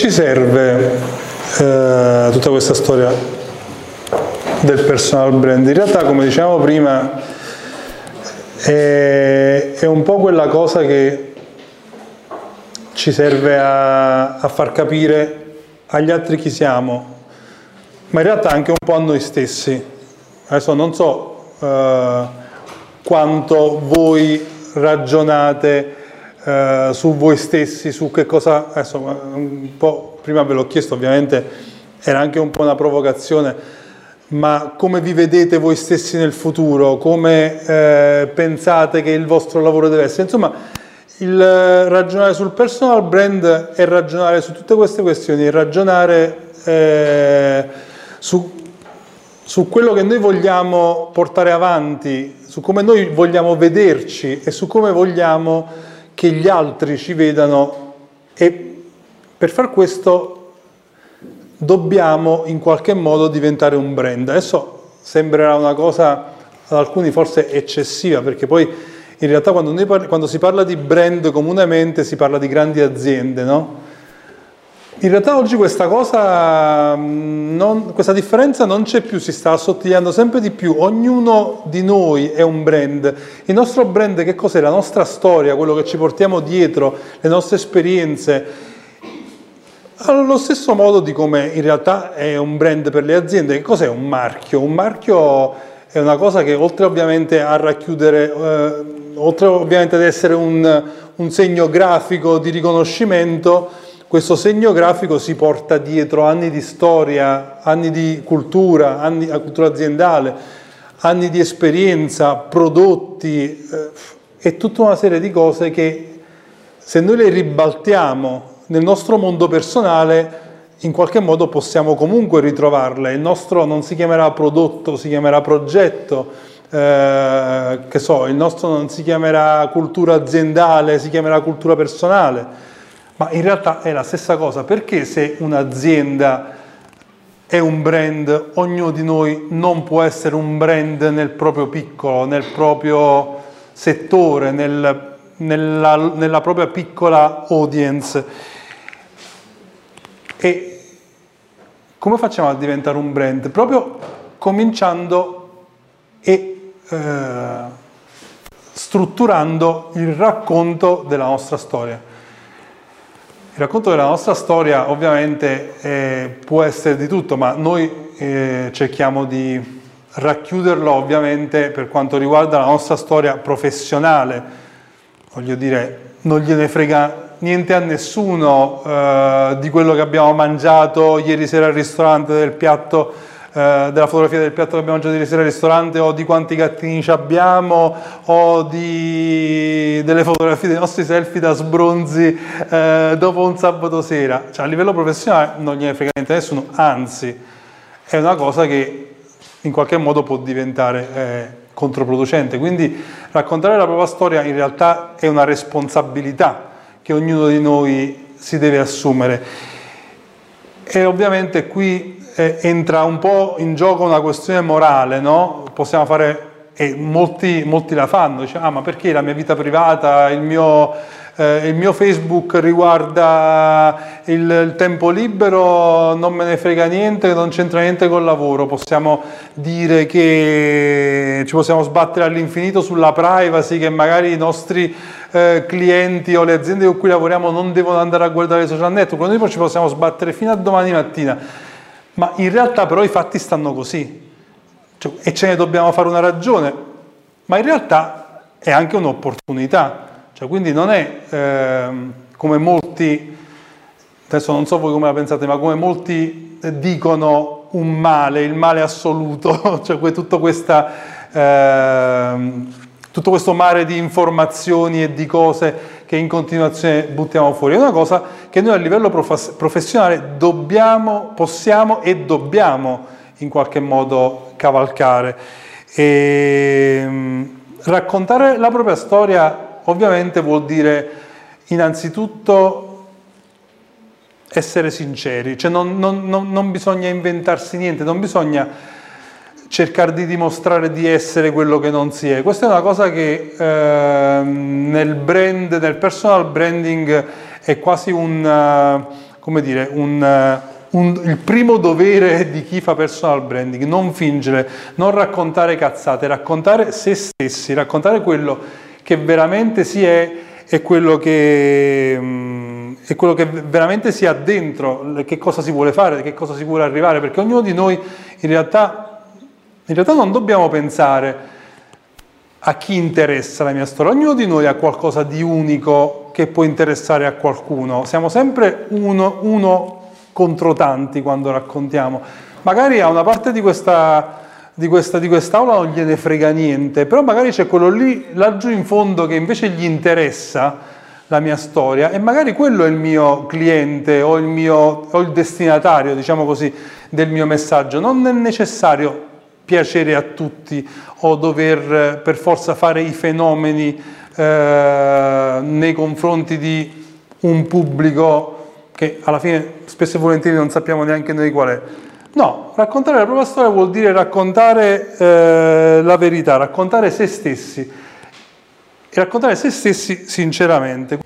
ci serve tutta questa storia del personal brand? In realtà, come dicevamo prima, è un po' quella cosa che ci serve a far capire agli altri chi siamo, ma in realtà anche un po' a noi stessi. Adesso non so quanto voi ragionate su voi stessi, su che cosa... Adesso un po' prima ve l'ho chiesto, ovviamente era anche un po' una provocazione, ma come vi vedete voi stessi nel futuro, come pensate che il vostro lavoro deve essere. Insomma, il ragionare sul personal brand è ragionare su tutte queste questioni, è ragionare su quello che noi vogliamo portare avanti, su come noi vogliamo vederci e su come vogliamo che gli altri ci vedano, e per far questo dobbiamo in qualche modo diventare un brand. Adesso sembrerà una cosa ad alcuni forse eccessiva, perché poi in realtà quando si parla di brand comunemente si parla di grandi aziende, no? In realtà oggi questa differenza non c'è più, si sta assottigliando sempre di più. Ognuno di noi è un brand. Il nostro brand che cos'è? La nostra storia, quello che ci portiamo dietro, le nostre esperienze. Allo stesso modo di come in realtà è un brand per le aziende. Che cos'è un marchio? Un marchio è una cosa che, oltre ovviamente a racchiudere, oltre ovviamente ad essere un segno grafico di riconoscimento, questo segno grafico si porta dietro anni di storia, anni di cultura, anni di cultura aziendale, anni di esperienza, prodotti e tutta una serie di cose che, se noi le ribaltiamo nel nostro mondo personale, in qualche modo possiamo comunque ritrovarle. Il nostro non si chiamerà prodotto, si chiamerà progetto, il nostro non si chiamerà cultura aziendale, si chiamerà cultura personale, ma in realtà è la stessa cosa, perché se un'azienda è un brand, ognuno di noi non può essere un brand nel proprio piccolo, nel proprio settore, nella propria piccola audience. E come facciamo a diventare un brand? Proprio cominciando e strutturando il racconto della nostra storia. Il racconto della nostra storia ovviamente può essere di tutto, ma noi cerchiamo di racchiuderlo ovviamente per quanto riguarda la nostra storia professionale. Voglio dire, non gliene frega niente a nessuno di quello che abbiamo mangiato ieri sera al ristorante, della fotografia del piatto che abbiamo mangiato ieri sera al ristorante, o di quanti gattini abbiamo, o delle fotografie dei nostri selfie da sbronzi dopo un sabato sera. Cioè, a livello professionale non gliene frega niente a nessuno, anzi è una cosa che in qualche modo può diventare controproducente. Quindi raccontare la propria storia in realtà è una responsabilità che ognuno di noi si deve assumere, e ovviamente qui entra un po' in gioco una questione morale, no? Possiamo fare, e molti la fanno, dice: ah, ma perché la mia vita privata, il mio Facebook riguarda il tempo libero, non me ne frega niente, non c'entra niente col lavoro. Possiamo dire che ci possiamo sbattere all'infinito sulla privacy, che magari i nostri clienti o le aziende con cui lavoriamo non devono andare a guardare i social network. Noi poi ci possiamo sbattere fino a domani mattina, ma in realtà però i fatti stanno così, cioè, e ce ne dobbiamo fare una ragione, ma in realtà è anche un'opportunità. Quindi non è come molti, adesso non so voi come la pensate, ma come molti dicono un male, il male assoluto, cioè tutto questo mare di informazioni e di cose che in continuazione buttiamo fuori. È una cosa che noi a livello professionale possiamo e dobbiamo in qualche modo cavalcare. E raccontare la propria storia ovviamente vuol dire innanzitutto essere sinceri, cioè non bisogna inventarsi niente, non bisogna cercare di dimostrare di essere quello che non si è. Questa è una cosa che nel personal branding è quasi come dire, il primo dovere di chi fa personal branding: non fingere, non raccontare cazzate, raccontare se stessi, raccontare quello che veramente si è quello che veramente si ha dentro, che cosa si vuole fare, che cosa si vuole arrivare, perché ognuno di noi in realtà non dobbiamo pensare a chi interessa la mia storia, ognuno di noi ha qualcosa di unico che può interessare a qualcuno, siamo sempre uno contro tanti quando raccontiamo. Magari a una parte di quest'aula non gliene frega niente, però magari c'è quello lì laggiù in fondo che invece gli interessa la mia storia e magari quello è il mio cliente o il destinatario, diciamo così, del mio messaggio. Non è necessario piacere a tutti o dover per forza fare i fenomeni nei confronti di un pubblico che alla fine spesso e volentieri non sappiamo neanche noi qual è. No, raccontare la propria storia vuol dire raccontare la verità, raccontare se stessi, e raccontare se stessi sinceramente.